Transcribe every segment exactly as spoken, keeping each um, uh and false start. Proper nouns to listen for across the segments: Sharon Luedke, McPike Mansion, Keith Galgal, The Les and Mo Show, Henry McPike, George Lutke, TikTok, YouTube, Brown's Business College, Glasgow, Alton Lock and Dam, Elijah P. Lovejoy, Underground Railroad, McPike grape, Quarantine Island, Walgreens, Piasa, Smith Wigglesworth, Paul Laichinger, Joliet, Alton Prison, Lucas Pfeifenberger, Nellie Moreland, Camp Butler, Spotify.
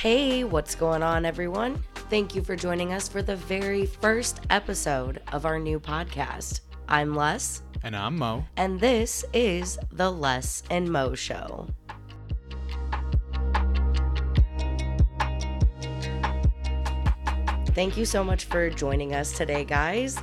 Hey, what's going on, everyone? Thank you for joining us for the very first episode of our new podcast. I'm Les. And I'm Mo. And this is The Les and Mo Show. Thank you so much for joining us today, guys.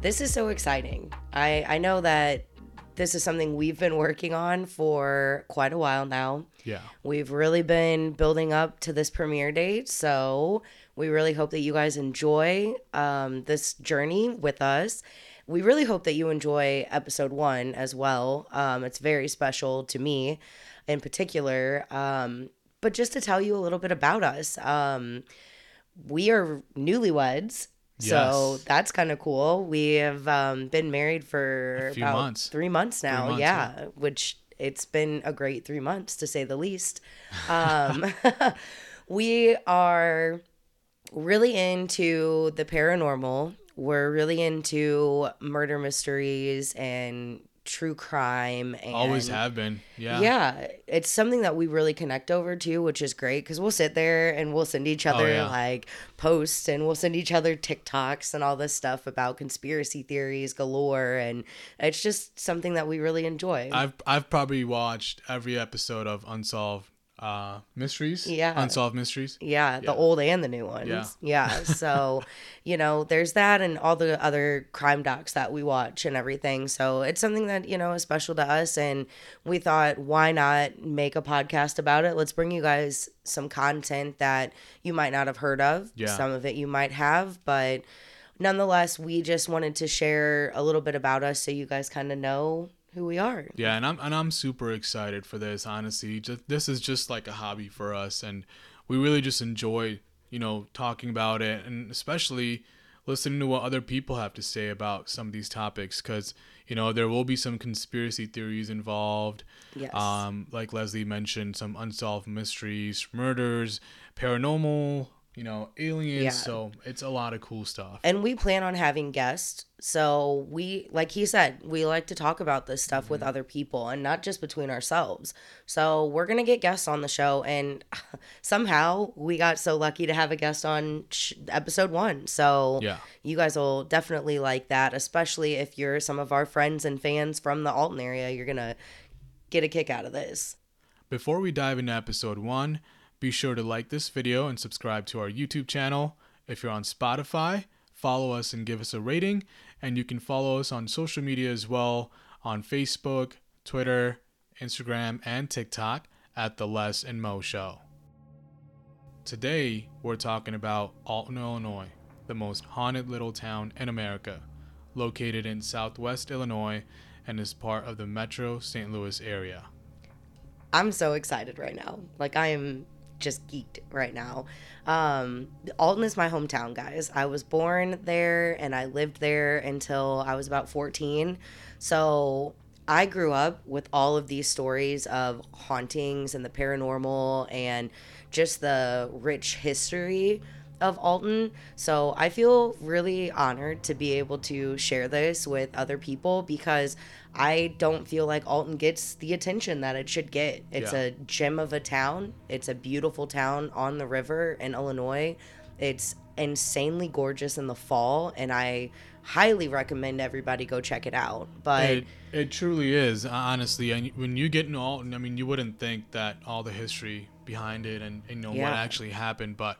This is so exciting. I, I know that this is something we've been working on for quite a while now. Yeah. We've really been building up to this premiere date, so we really hope that you guys enjoy um, this journey with us. We really hope that you enjoy episode one as well. Um, it's very special to me in particular. Um, but just to tell you a little bit about us, um, we are newlyweds. So yes. That's kind of cool. We have um, been married for about months. three months now. Three months, yeah, yeah, which it's been a great three months to say the least. Um, we are really into the paranormal. We're really into murder mysteries and true crime. And always have been. Yeah. Yeah. It's something that we really connect over to, which is great because we'll sit there and we'll send each other oh, yeah. like posts and we'll send each other TikToks and all this stuff about conspiracy theories galore. And it's just something that we really enjoy. I've I've probably watched every episode of Unsolved uh mysteries yeah unsolved mysteries yeah the yeah. old and the new ones yeah, yeah. So you know, there's that and all the other crime docs that we watch and everything, so it's something that, you know, is special to us, and we thought, why not make a podcast about it? Let's bring you guys some content that you might not have heard of. Yeah. Some of it you might have, but nonetheless we just wanted to share a little bit about us so you guys kind of know who we are. Yeah, and I'm and I'm super excited for this, honestly. Just, this is just like a hobby for us, and we really just enjoy, you know, talking about it, and especially listening to what other people have to say about some of these topics, because, you know, there will be some conspiracy theories involved. Yes. Um, like Leslie mentioned, some unsolved mysteries, murders, paranormal, you know, aliens. Yeah. So it's a lot of cool stuff. And we plan on having guests. So we, like he said, we like to talk about this stuff mm-hmm. with other people and not just between ourselves. So we're going to get guests on the show. And somehow we got so lucky to have a guest on sh- episode one. So yeah. You guys will definitely like that, especially if you're some of our friends and fans from the Alton area. You're going to get a kick out of this. Before we dive into episode one, be sure to like this video and subscribe to our YouTube channel. If you're on Spotify, follow us and give us a rating. And you can follow us on social media as well, on Facebook, Twitter, Instagram, and TikTok at The Les and Mo Show. Today, we're talking about Alton, Illinois, the most haunted little town in America, located in southwest Illinois and is part of the Metro Saint Louis area. I'm so excited right now. Like, I am just geeked right now. Um, Alton is my hometown, guys. I was born there and I lived there until I was about fourteen. So I grew up with all of these stories of hauntings and the paranormal and just the rich history of Alton. So I feel really honored to be able to share this with other people because I don't feel like Alton gets the attention that it should get. It's yeah. a gem of a town. It's a beautiful town on the river in Illinois. It's insanely gorgeous in the fall, and I highly recommend everybody go check it out. But it, it truly is, honestly. And when you get into Alton, I mean, you wouldn't think that all the history behind it and, and you know yeah. what actually happened, but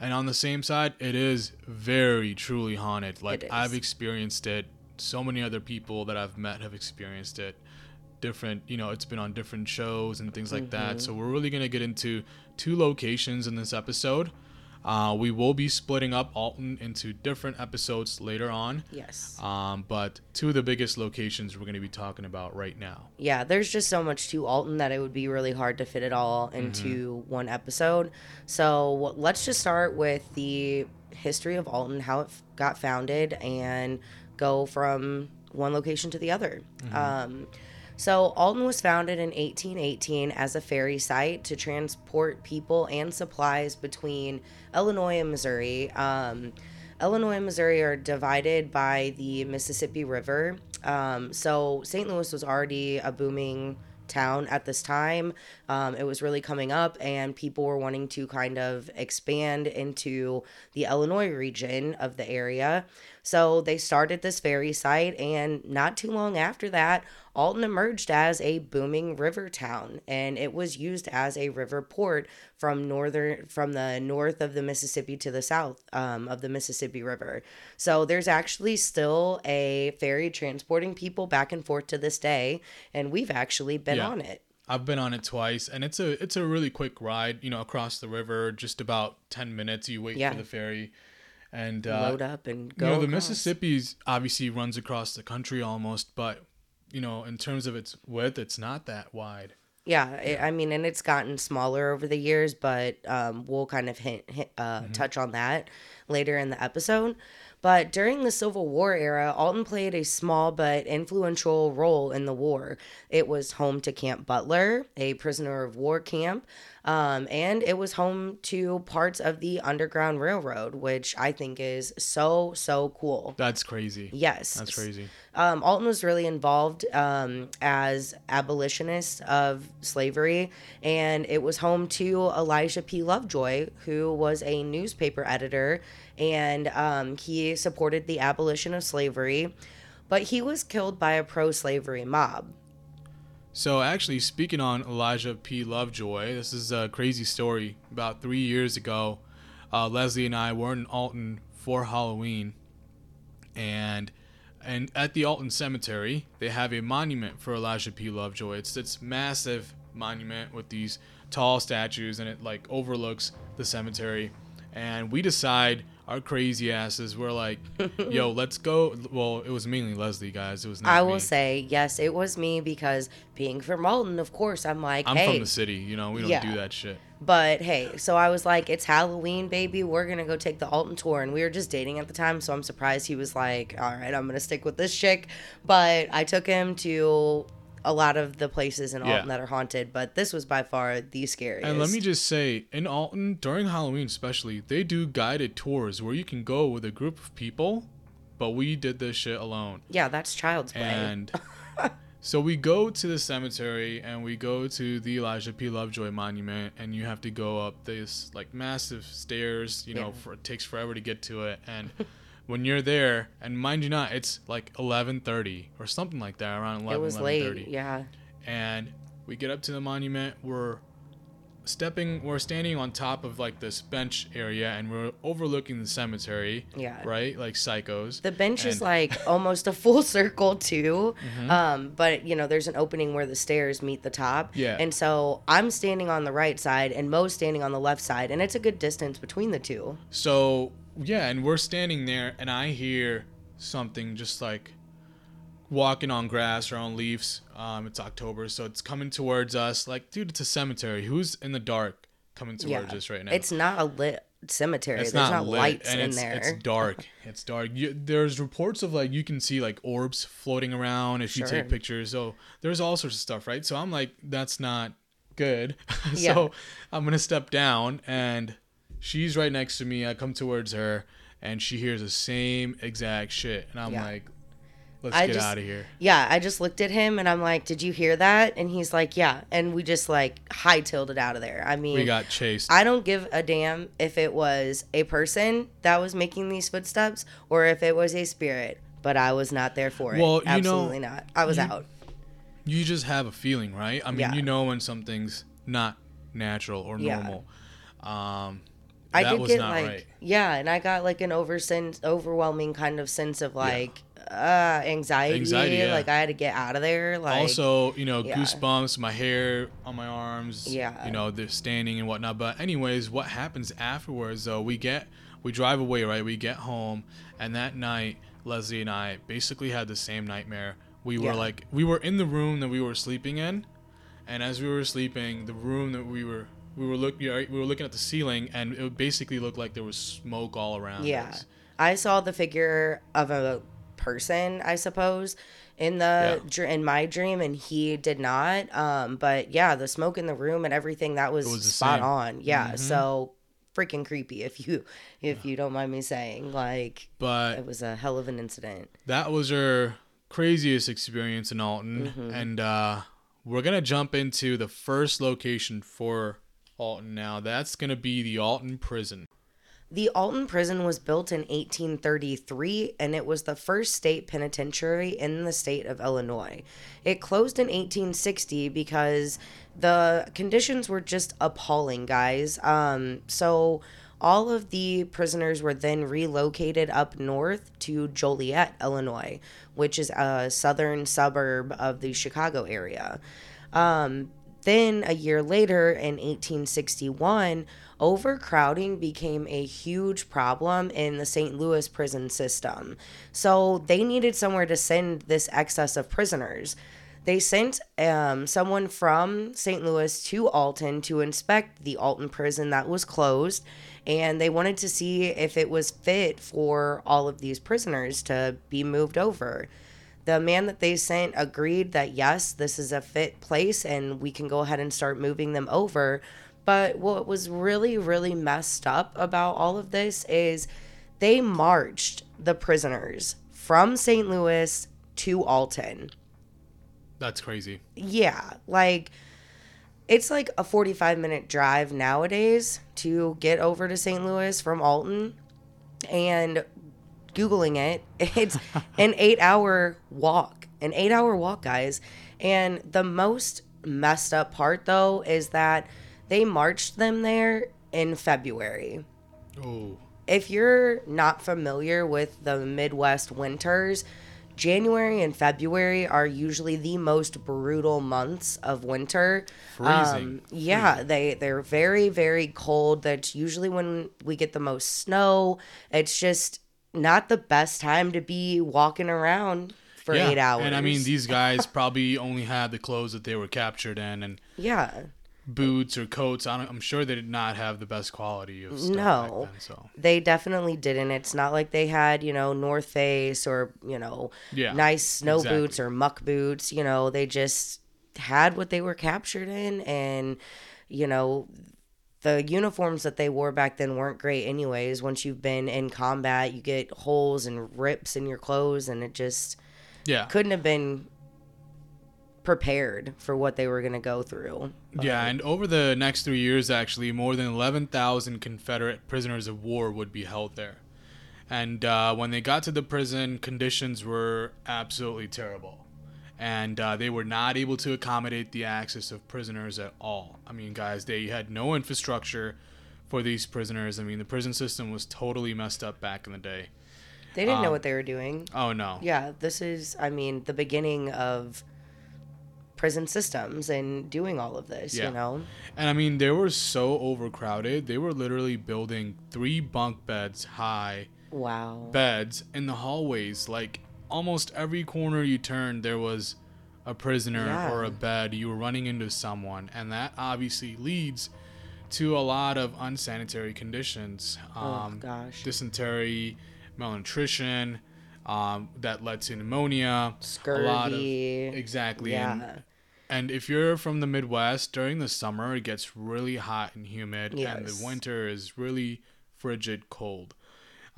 and on the same side, it is very truly haunted. Like, I've experienced it. So many other people that I've met have experienced it. Different, you know, it's been on different shows and things like mm-hmm. that. So we're really going to get into two locations in this episode. Uh, we will be splitting up Alton into different episodes later on. Yes. Um, but two of the biggest locations we're going to be talking about right now. Yeah, there's just so much to Alton that it would be really hard to fit it all into mm-hmm. one episode. So let's just start with the history of Alton, how it f- got founded, and go from one location to the other. Mm-hmm. Um, so Alton was founded in eighteen eighteen as a ferry site to transport people and supplies between Illinois and Missouri. Um, Illinois and Missouri are divided by the Mississippi River. Um, so Saint Louis was already a booming town at this time. Um, it was really coming up, and people were wanting to kind of expand into the Illinois region of the area. So they started this ferry site, and not too long after that, Alton emerged as a booming river town, and it was used as a river port from northern, from the north of the Mississippi to the south um, of the Mississippi River. So there's actually still a ferry transporting people back and forth to this day, and we've actually been yeah. on it. I've been on it twice, and it's a it's a really quick ride, you know, across the river, just about ten minutes. You wait yeah. for the ferry. And uh, load up and go. You know, the across. Mississippi's obviously runs across the country almost, but you know, in terms of its width, it's not that wide. Yeah, yeah. I mean, and it's gotten smaller over the years, but um, we'll kind of hint, hint uh, mm-hmm. touch on that later in the episode. But during the Civil War era, Alton played a small but influential role in the war. It was home to Camp Butler, a prisoner of war camp, um, and it was home to parts of the Underground Railroad, which I think is so, so cool. That's crazy. Yes. That's crazy. Um, Alton was really involved um, as abolitionist of slavery, and it was home to Elijah P. Lovejoy, who was a newspaper editor, and um, he supported the abolition of slavery, but he was killed by a pro-slavery mob. So actually, speaking on Elijah P. Lovejoy, this is a crazy story. About three years ago, uh, Leslie and I were in Alton for Halloween, and and at the Alton Cemetery, they have a monument for Elijah P. Lovejoy. It's this massive monument with these tall statues, and it like overlooks the cemetery. And we decide, our crazy asses, we're like, yo, let's go. Well, it was mainly Leslie, guys. It was not I will me. say, yes, it was me, because being from Alton, of course, I'm like, I'm hey. I'm from the city, you know, we don't yeah. do that shit. But hey, so I was like, it's Halloween, baby. We're going to go take the Alton tour. And we were just dating at the time, so I'm surprised he was like, all right, I'm going to stick with this chick. But I took him to a lot of the places in Alton yeah. that are haunted, but this was by far the scariest. And let me just say, in Alton, during Halloween especially, they do guided tours where you can go with a group of people, but we did this shit alone. Yeah, that's child's play. And so we go to the cemetery, and we go to the Elijah P. Lovejoy monument, and you have to go up this like massive stairs, you know, yeah. for, it takes forever to get to it. And when you're there, and mind you not, it's like eleven thirty or something like that, around eleven, it was late, yeah. And we get up to the monument, we're stepping, we're standing on top of like this bench area, and we're overlooking the cemetery, yeah. right? Like psychos. The bench and- is like almost a full circle too, mm-hmm. um, but you know, there's an opening where the stairs meet the top. Yeah. And so I'm standing on the right side, and Mo's standing on the left side, and it's a good distance between the two. So... yeah, and we're standing there, and I hear something just like walking on grass or on leaves. Um, it's October, so it's coming towards us. Like, dude, it's a cemetery. Who's in the dark coming towards yeah. us right now? It's not a lit cemetery. It's there's not, not lit, lights and in it's, there. It's dark. It's dark. You, there's reports of like you can see like orbs floating around if sure. you take pictures. So there's all sorts of stuff, right? So I'm like, that's not good. yeah. So I'm gonna step down and. She's right next to me. I come towards her, and she hears the same exact shit. And I'm yeah. like, let's I get just, out of here. Yeah, I just looked at him, and I'm like, did you hear that? And he's like, yeah. And we just, like, hightailed it out of there. I mean. We got chased. I don't give a damn if it was a person that was making these footsteps or if it was a spirit, but I was not there for it. Well, you Absolutely know, not. I was you, out. You just have a feeling, right? I mean, yeah. you know when something's not natural or normal. Yeah. Um I that did get like, right. yeah, and I got like an over sense, overwhelming kind of sense of like yeah. uh, anxiety. anxiety yeah. Like I had to get out of there. Like also, you know, yeah. goosebumps, my hair on my arms. Yeah, you know, they're standing and whatnot. But anyways, what happens afterwards? Though we get, we drive away, right? We get home, and that night, Leslie and I basically had the same nightmare. We were yeah. like, we were in the room that we were sleeping in, and as we were sleeping, the room that we were. We were look, we were looking at the ceiling, and it basically looked like there was smoke all around yeah. us. I saw the figure of a person, I suppose, in the yeah. in my dream, and he did not. Um, but yeah, the smoke in the room and everything that was, was spot same. on. Yeah, mm-hmm. so freaking creepy, if you if yeah. you don't mind me saying. Like, but it was a hell of an incident. That was her craziest experience in Alton, mm-hmm. and uh, we're going to jump into the first location for Alton now. That's going to be the Alton Prison. The Alton Prison was built in eighteen thirty-three, and it was the first state penitentiary in the state of Illinois. It closed in eighteen sixty because the conditions were just appalling, guys. Um, so all of the prisoners were then relocated up north to Joliet, Illinois, which is a southern suburb of the Chicago area. Um, Then, a year later, in eighteen sixty-one, overcrowding became a huge problem in the Saint Louis prison system. So they needed somewhere to send this excess of prisoners. They sent um, someone from Saint Louis to Alton to inspect the Alton prison that was closed, and they wanted to see if it was fit for all of these prisoners to be moved over. The man that they sent agreed that, yes, this is a fit place and we can go ahead and start moving them over. But what was really, really messed up about all of this is they marched the prisoners from Saint Louis to Alton. That's crazy. Yeah. Like, it's like a forty-five minute drive nowadays to get over to Saint Louis from Alton. And Googling it, it's an eight-hour walk, an eight-hour walk, guys. And the most messed up part, though, is that they marched them there in February. Oh. If you're not familiar with the Midwest winters, January and February are usually the most brutal months of winter. Freezing. Um, yeah, Freezing. they they're very, very cold. That's usually when we get the most snow. It's just not the best time to be walking around for yeah. eight hours. And I mean, these guys probably only had the clothes that they were captured in, and yeah, boots or coats. I don't, I'm sure they did not have the best quality of stuff. No, back then, so they definitely didn't. It's not like they had, you know, North Face or, you know, yeah, nice snow exactly. boots or muck boots. You know, they just had what they were captured in, and, you know, the uniforms that they wore back then weren't great anyways. Once you've been in combat, you get holes and rips in your clothes, and it just yeah. couldn't have been prepared for what they were going to go through. But yeah, and over the next three years, actually, more than eleven thousand Confederate prisoners of war would be held there. And uh, when they got to the prison, conditions were absolutely terrible. And uh, they were not able to accommodate the access of prisoners at all. I mean, guys, they had no infrastructure for these prisoners. I mean, the prison system was totally messed up back in the day. They didn't um, know what they were doing. Oh, no. Yeah, this is, I mean, the beginning of prison systems and doing all of this, yeah. you know? And, I mean, they were so overcrowded. They were literally building three bunk beds high. Wow. Beds in the hallways, like, almost every corner you turned, there was a prisoner yeah. or a bed. You were running into someone, and that obviously leads to a lot of unsanitary conditions. Um, oh, gosh. Dysentery, malnutrition, um, that led to pneumonia. Scurvy. A lot of, exactly. Yeah. And, and if you're from the Midwest, during the summer, it gets really hot and humid, yes. and the winter is really frigid cold.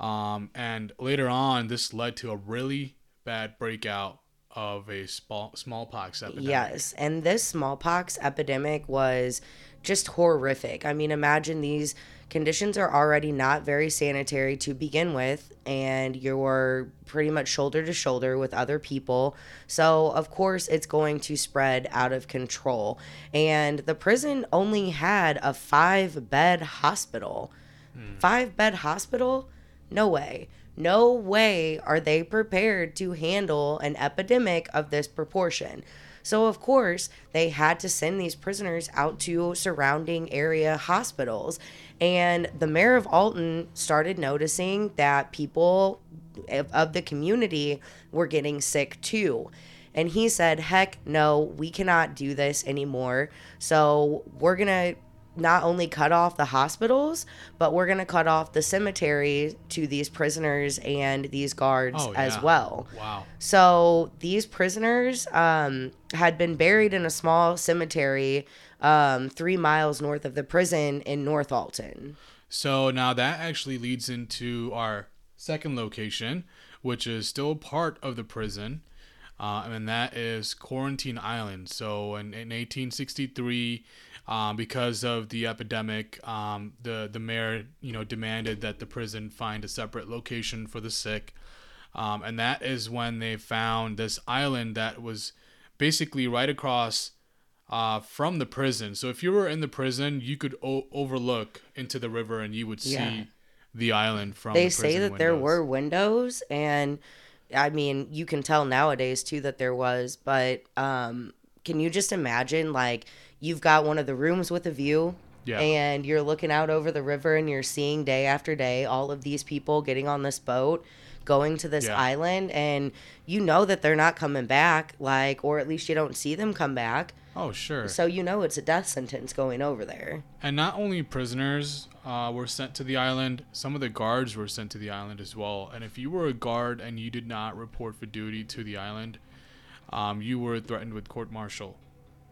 Um, and later on, this led to a really bad breakout of a small, smallpox epidemic. Yes, and this smallpox epidemic was just horrific. I mean, imagine these conditions are already not very sanitary to begin with, and you're pretty much shoulder to shoulder with other people. So, of course, it's going to spread out of control. And the prison only had a five-bed hospital. Hmm. Five-bed hospital? No way. No way are they prepared to handle an epidemic of this proportion. So, of course, they had to send these prisoners out to surrounding area hospitals. And the mayor of Alton started noticing that people of the community were getting sick, too. And he said, heck no, we cannot do this anymore. So we're going to not only cut off the hospitals, but we're going to cut off the cemetery to these prisoners and these guards oh, yeah. as well. Wow. So these prisoners um, had been buried in a small cemetery um, three miles north of the prison in North Alton. So now that actually leads into our second location, which is still part of the prison. uh, and that is Quarantine Island. So in, in eighteen sixty-three, uh, because of the epidemic, um, the the mayor, you know, demanded that the prison find a separate location for the sick, um, and that is when they found this island that was basically right across uh, from the prison. So if you were in the prison, you could o- overlook into the river, and you would see. Yeah. The island from they the say that windows. There were windows, and I mean, you can tell nowadays too that there was, but um can you just imagine, like, you've got one of the rooms with a view, yeah, and you're looking out over the river, and you're seeing day after day all of these people getting on this boat going to this yeah. island, and you know that they're not coming back, like, or at least you don't see them come back. Oh, sure. So you know it's a death sentence going over there. And not only prisoners uh, were sent to the island, some of the guards were sent to the island as well. And if you were a guard and you did not report for duty to the island, um, you were threatened with court-martial.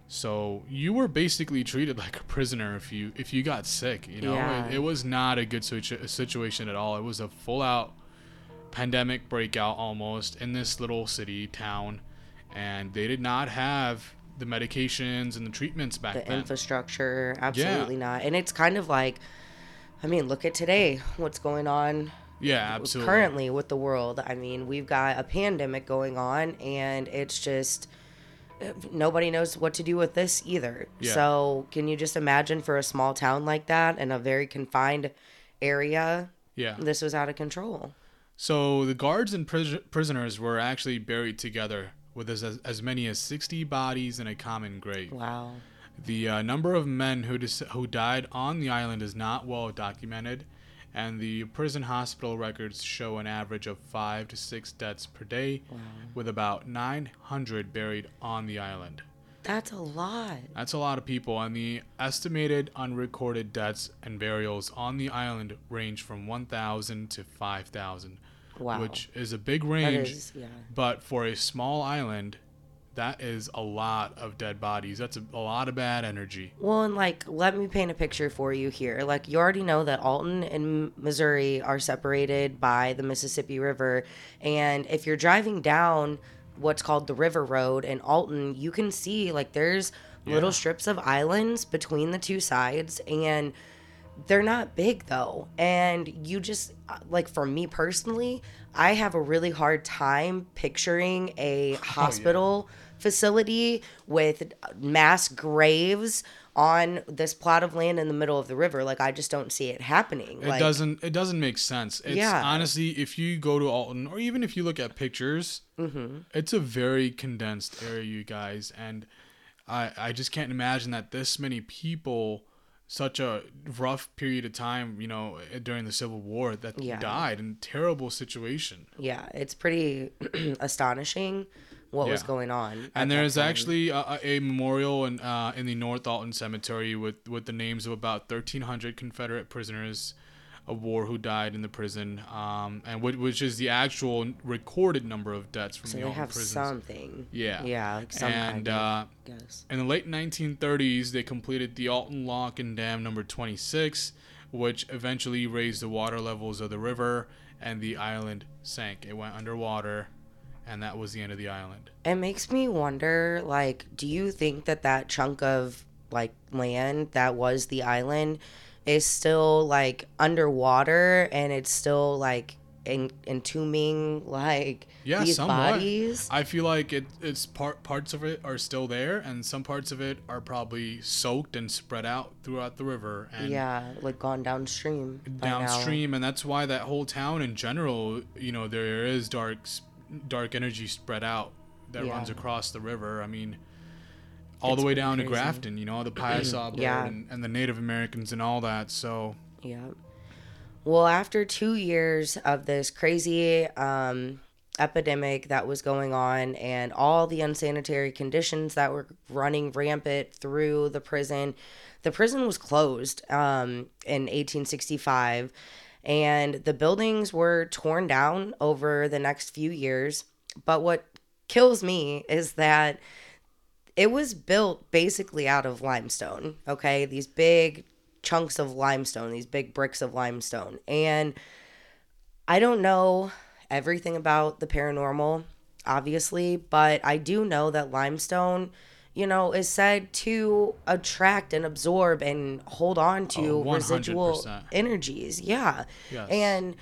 So you were basically treated like a prisoner if you if you got sick. You know, yeah. it, it was not a good situ- situation at all. It was a full-out pandemic breakout almost in this little city town, and they did not have the medications and the treatments back the then. The infrastructure, absolutely yeah. not. And it's kind of like, I mean, look at today, what's going on yeah, absolutely. currently with the world. I mean, we've got a pandemic going on, and it's just, nobody knows what to do with this either. Yeah. So can you just imagine for a small town like that in a very confined area? Yeah. This was out of control. So the guards and pris- prisoners were actually buried together, with as, as many as sixty bodies in a common grave. Wow. The uh, number of men who dis- who died on the island is not well documented, and the prison hospital records show an average of five to six deaths per day, wow. with about nine hundred buried on the island. That's a lot. That's a lot of people, and the estimated unrecorded deaths and burials on the island range from one thousand to five thousand. Wow. Which is a big range, is, yeah. but for a small island, that is a lot of dead bodies. That's a, a lot of bad energy. Well, and like, let me paint a picture for you here. Like, you already know that Alton and Missouri are separated by the Mississippi River, and if you're driving down what's called the River Road in Alton, you can see, like, there's yeah. little strips of islands between the two sides, and they're not big, though. And you just, like, for me personally, I have a really hard time picturing a hospital oh, yeah. facility with mass graves on this plot of land in the middle of the river. Like, I just don't see it happening. It like, doesn't, it doesn't make sense. It's yeah. honestly, if you go to Alton, or even if you look at pictures, mm-hmm. it's a very condensed area, you guys. And I, I just can't imagine that this many people, such a rough period of time, you know, during the Civil War, that yeah. died in a terrible situation. Yeah, it's pretty astonishing what yeah. was going on. And there is time. actually a, a memorial in uh, in the North Alton Cemetery with, with the names of about thirteen hundred Confederate prisoners of war who died in the prison, um, and w- which is the actual recorded number of deaths from so the Alton prisons. So they have something. Yeah. Yeah, like some and, kind of, uh, Yes. In the late nineteen thirties, they completed the Alton Lock and Dam number twenty-six, which eventually raised the water levels of the river, and the island sank. It went underwater, and that was the end of the island. It makes me wonder, like, do you think that that chunk of, like, land that was the island is still, like, underwater, and it's still, like, En- entombing like yeah, these somewhat. bodies? I feel like it, it's part parts of it are still there, and some parts of it are probably soaked and spread out throughout the river, and yeah like gone downstream downstream and that's why that whole town in general, you know, there is dark dark energy spread out that yeah. runs across the river. I mean, all it's the way down crazy. to Grafton, you know, the Piasa yeah. and, and the Native Americans and all that. So yeah. Well, after two years of this crazy um, epidemic that was going on, and all the unsanitary conditions that were running rampant through the prison, the prison was closed um, in eighteen sixty-five, and the buildings were torn down over the next few years. But what kills me is that it was built basically out of limestone, okay? These big chunks of limestone, these big bricks of limestone. And I don't know everything about the paranormal. obviously, but I do know that limestone, you know, is said to attract and absorb and hold on to oh, residual energies. Yeah. Yes. And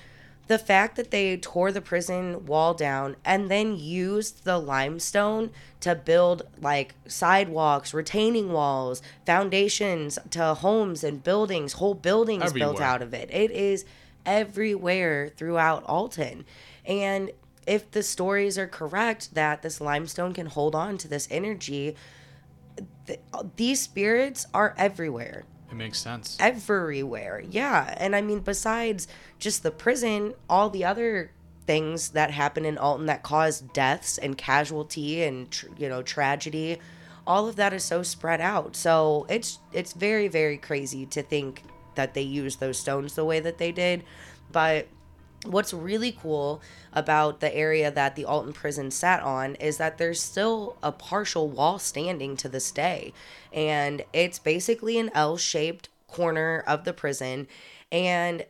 the fact that they tore the prison wall down and then used the limestone to build, like, sidewalks, retaining walls, foundations to homes and buildings, whole buildings everywhere. Built out of it. It is everywhere throughout Alton. And if the stories are correct that this limestone can hold on to this energy, th- these spirits are everywhere. It makes sense. Everywhere, yeah. And I mean, besides just the prison, all the other things that happen in Alton that cause deaths and casualty and tr- you know tragedy, all of that is so spread out. So it's it's very, very crazy to think that they used those stones the way that they did. But what's really cool about the area that the Alton prison sat on is that there's still a partial wall standing to this day. And it's basically an L-shaped corner of the prison. And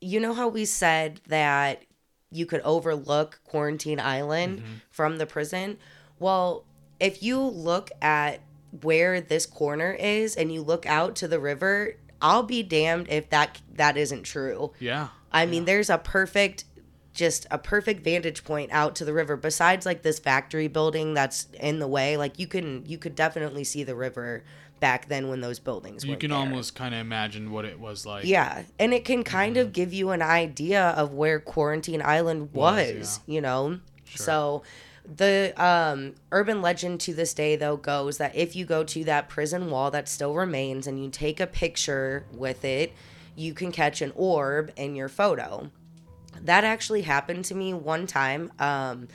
you know how we said that you could overlook Quarantine Island mm-hmm. from the prison? Well, if you look at where this corner is and you look out to the river, I'll be damned if that that isn't true. Yeah. I mean, there's a perfect, just a perfect vantage point out to the river. Besides, like, this factory building that's in the way, like, you can, you could definitely see the river back then when those buildings were there. You can almost kind of imagine what it was like. Yeah, and it can kind mm-hmm. of give you an idea of where Quarantine Island was, was yeah. you know? Sure. So the um, urban legend to this day, though, goes that if you go to that prison wall that still remains and you take a picture with it, you can catch an orb in your photo. That actually happened to me one time. Um,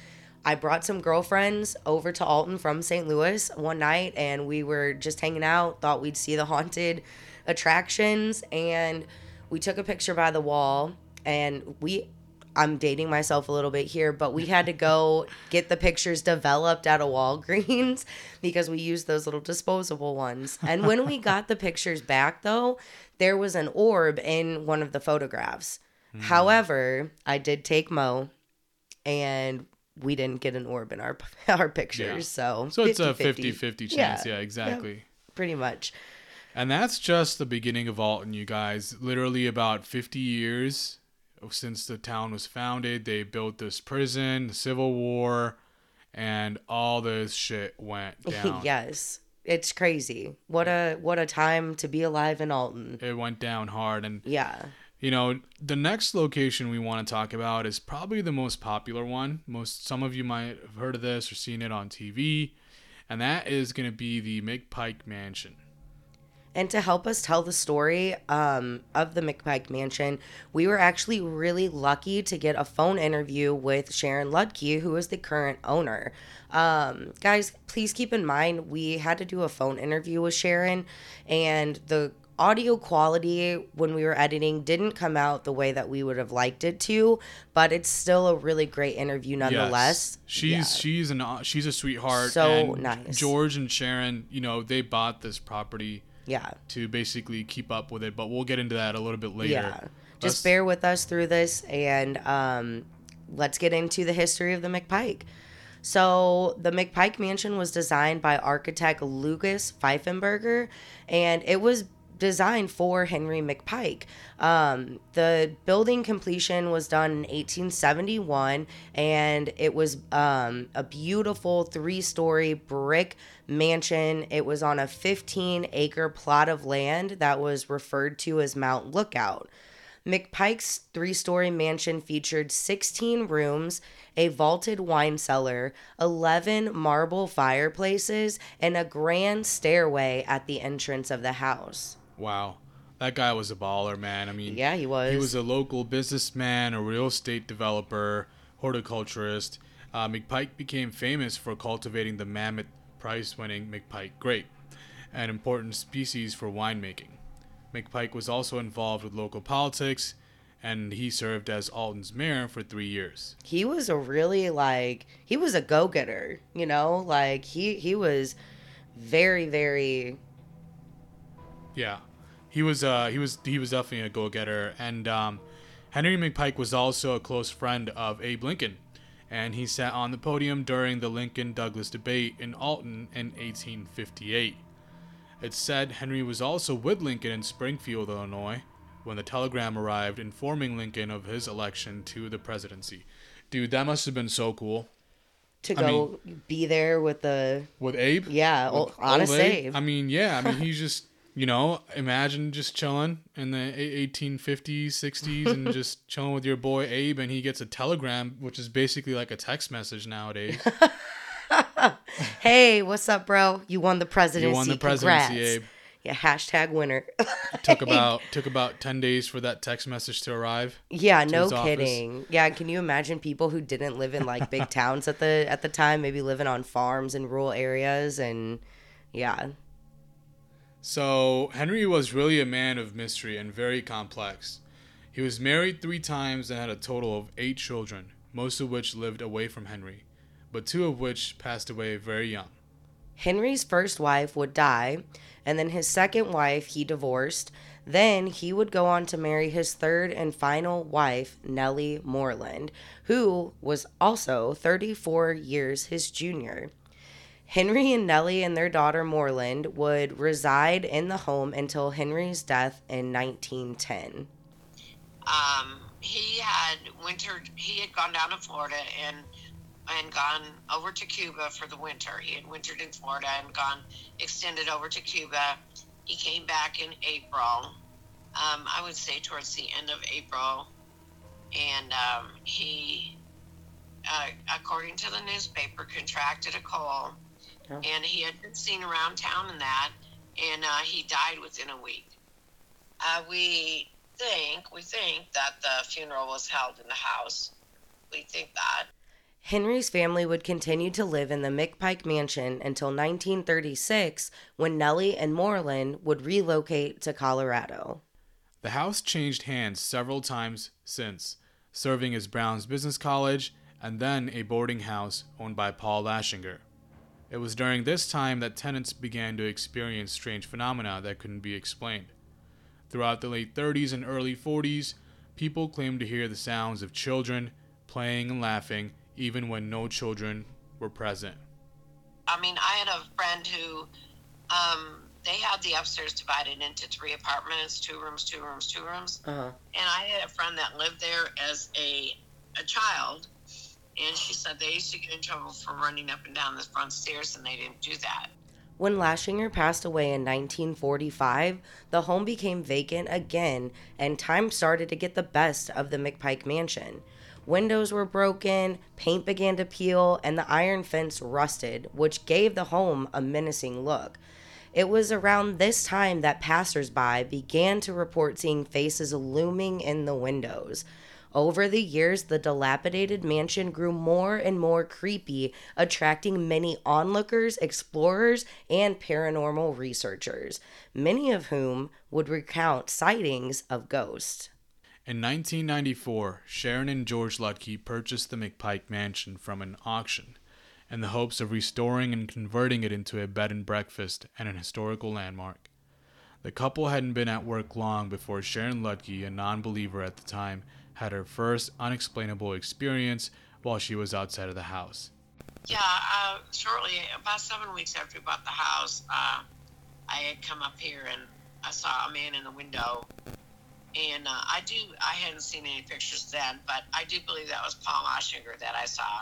I brought some girlfriends over to Alton from Saint Louis one night, and we were just hanging out, thought we'd see the haunted attractions, and we took a picture by the wall, and we... I'm dating myself a little bit here, but we had to go get the pictures developed out of Walgreens because we used those little disposable ones. And when we got the pictures back, though, there was an orb in one of the photographs. Mm. However, I did take Mo, and we didn't get an orb in our our pictures. Yeah. So, so it's fifty, a fifty-fifty chance. Yeah, yeah exactly. Yeah, pretty much. And that's just the beginning of Alton, you guys. Literally about fifty years... since the town was founded, they built this prison, the Civil War, and all this shit went down. Yes. It's crazy. What a what a time to be alive in Alton. It went down hard. And yeah. You know, the next location we want to talk about is probably the most popular one. Most some of you might have heard of this or seen it on T V. And that is going to be the McPike Mansion. And to help us tell the story um, of the McPike Mansion, we were actually really lucky to get a phone interview with Sharon Luedke, who is the current owner. Um, guys, please keep in mind, we had to do a phone interview with Sharon, and the audio quality when we were editing didn't come out the way that we would have liked it to, but it's still a really great interview nonetheless. Yes. She's yeah. she's an she's a sweetheart. So and nice. George and Sharon, you know, they bought this property. Yeah. To basically keep up with it. But we'll get into that a little bit later. Yeah. Just let's... bear with us through this. And um, let's get into the history of the McPike. So the McPike Mansion was designed by architect Lucas Pfeifenberger. And it was designed for Henry McPike. Um, the building completion was done in eighteen seventy-one. And it was um, a beautiful three-story brick mansion. It was on a fifteen acre plot of land that was referred to as Mount Lookout. McPike's three-story mansion featured sixteen rooms, a vaulted wine cellar, eleven marble fireplaces, and a grand stairway at the entrance of the house. Wow. That guy was a baller, man. I mean, yeah, he was. He was a local businessman, a real estate developer, horticulturist. Uh, McPike became famous for cultivating the mammoth prize-winning McPike grape, an important species for winemaking. McPike was also involved with local politics, and he served as Alton's mayor for three years. He was a really, like, he was a go-getter, you know? Like, he, he was very, very... Yeah. He was uh, he was, he was definitely a go-getter. And um, Henry McPike was also a close friend of Abe Lincoln, and he sat on the podium during the Lincoln-Douglas debate in Alton in eighteen fifty-eight. It's said Henry was also with Lincoln in Springfield, Illinois, when the telegram arrived informing Lincoln of his election to the presidency. Dude, that must have been so cool. To I go mean, be there with the... With Abe? Yeah, with old, honest old Abe. Abe. I mean, yeah, I mean, he's just... You know, imagine just chilling in the eighteen fifties, sixties and just chilling with your boy Abe, and he gets a telegram, which is basically like a text message nowadays. Hey, what's up, bro? You won the presidency. You won the presidency, Congrats. Abe. Yeah, hashtag winner. took about took about ten days for that text message to arrive. Yeah, to no kidding. Office. Yeah, can you imagine people who didn't live in like big towns at the at the time, maybe living on farms in rural areas, and yeah. So, Henry was really a man of mystery and very complex. He was married three times and had a total of eight children, most of which lived away from Henry, but two of which passed away very young. Henry's first wife would die, and then his second wife he divorced. Then he would go on to marry his third and final wife, Nellie Moreland, who was also thirty-four years his junior. Henry and Nellie and their daughter Moreland would reside in the home until Henry's death in nineteen ten. Um, he had wintered. He had gone down to Florida and and gone over to Cuba for the winter. He had wintered in Florida and gone extended over to Cuba. He came back in April. Um, I would say towards the end of April, and um, he, uh, according to the newspaper, contracted a cold. And he had been seen around town in that, and uh, he died within a week. Uh, we think, we think that the funeral was held in the house. We think that. Henry's family would continue to live in the McPike Mansion until nineteen thirty-six, when Nellie and Moreland would relocate to Colorado. The house changed hands several times since, serving as Brown's Business College and then a boarding house owned by Paul Laichinger. It was during this time that tenants began to experience strange phenomena that couldn't be explained. Throughout the late thirties and early forties, people claimed to hear the sounds of children playing and laughing, even when no children were present. I mean, I had a friend who, um, they had the upstairs divided into three apartments, two rooms, two rooms, two rooms. Uh-huh. And I had a friend that lived there as a, a child. And she said they used to get in trouble for running up and down the front stairs, and they didn't do that. When Laichinger passed away in nineteen forty-five, the home became vacant again, and time started to get the best of the McPike Mansion. Windows were broken, paint began to peel, and the iron fence rusted, which gave the home a menacing look. It was around this time that passersby began to report seeing faces looming in the windows. Over the years, the dilapidated mansion grew more and more creepy, attracting many onlookers, explorers, and paranormal researchers, many of whom would recount sightings of ghosts. In nineteen ninety-four, Sharon and George Lutke purchased the McPike Mansion from an auction in the hopes of restoring and converting it into a bed and breakfast and an historical landmark. The couple hadn't been at work long before Sharon Luedke, a non-believer at the time, had her first unexplainable experience while she was outside of the house. Yeah, uh, shortly, about seven weeks after we bought the house, uh, I had come up here and I saw a man in the window. And uh, I do, I hadn't seen any pictures then, but I do believe that was Paul Laichinger that I saw.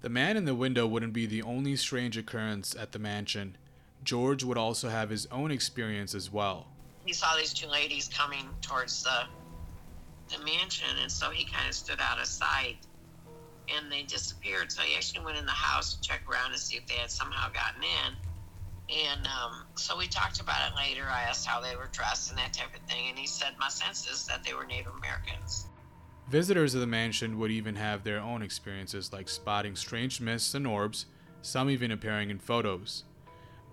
The man in the window wouldn't be the only strange occurrence at the mansion. George would also have his own experience as well. He saw these two ladies coming towards the the mansion, and so he kind of stood out of sight and they disappeared. So he actually went in the house to check around and see if they had somehow gotten in, and um so we talked about it later. I asked how they were dressed and that type of thing, and he said, my sense is that they were Native Americans. Visitors of the mansion would even have their own experiences, like spotting strange mists and orbs, some even appearing in photos.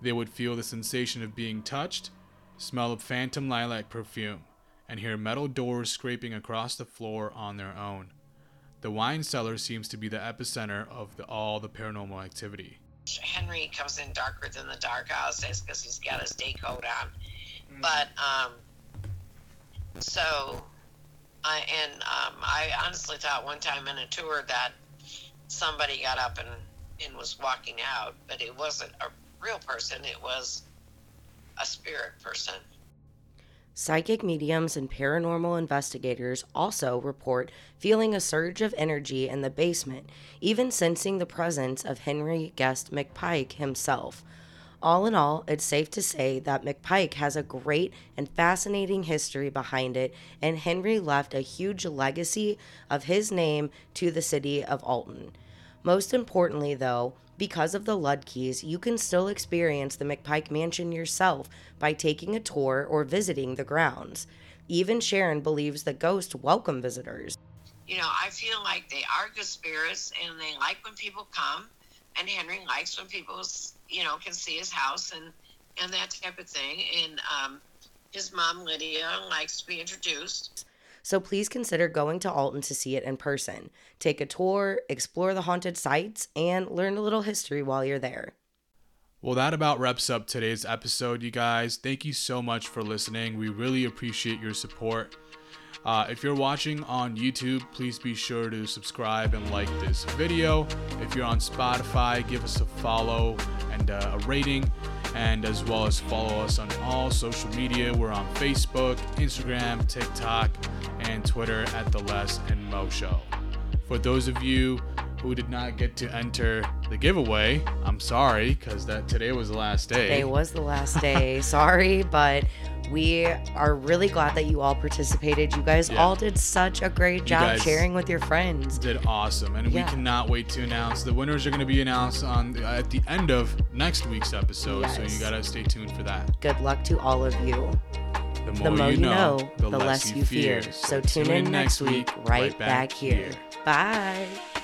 They would feel the sensation of being touched, smell of phantom lilac perfume, and hear metal doors scraping across the floor on their own. The wine cellar seems to be the epicenter of the, all the paranormal activity. Henry comes in darker than the dark houses because he's got his day coat on. Mm-hmm. But, um, so, I, and um, I honestly thought one time in a tour that somebody got up and, and was walking out, but it wasn't a real person, it was a spirit person. Psychic mediums and paranormal investigators also report feeling a surge of energy in the basement, even sensing the presence of Henry Guest McPike himself. All in all, it's safe to say that McPike has a great and fascinating history behind it, and Henry left a huge legacy of his name to the city of Alton. Most importantly, though, because of the Lutke's, you can still experience the McPike Mansion yourself by taking a tour or visiting the grounds. Even Sharon believes the ghosts welcome visitors. You know, I feel like they are good spirits, and they like when people come, and Henry likes when people, you know, can see his house and, and that type of thing. And um, his mom, Lydia, likes to be introduced. So please consider going to Alton to see it in person. Take a tour, explore the haunted sites, and learn a little history while you're there. Well, that about wraps up today's episode, you guys. Thank you so much for listening. We really appreciate your support. Uh, if you're watching on YouTube, please be sure to subscribe and like this video. If you're on Spotify, give us a follow and uh, a rating. And as well as follow us on all social media. We're on Facebook, Instagram, TikTok, and Twitter at The Les and Mo Show. For those of you who did not get to enter the giveaway, I'm sorry, because that today was the last day. Today was the last day. Sorry, but we are really glad that you all participated. You guys yeah. all did such a great job sharing with your friends. Did awesome. And yeah. we cannot wait to announce. The winners are going to be announced on the, at the end of next week's episode. Yes. So you got to stay tuned for that. Good luck to all of you. The more, the more you, you know, know the, the less, less you fear. fear. So, so tune in, in next week right, right back, back here. here. Bye.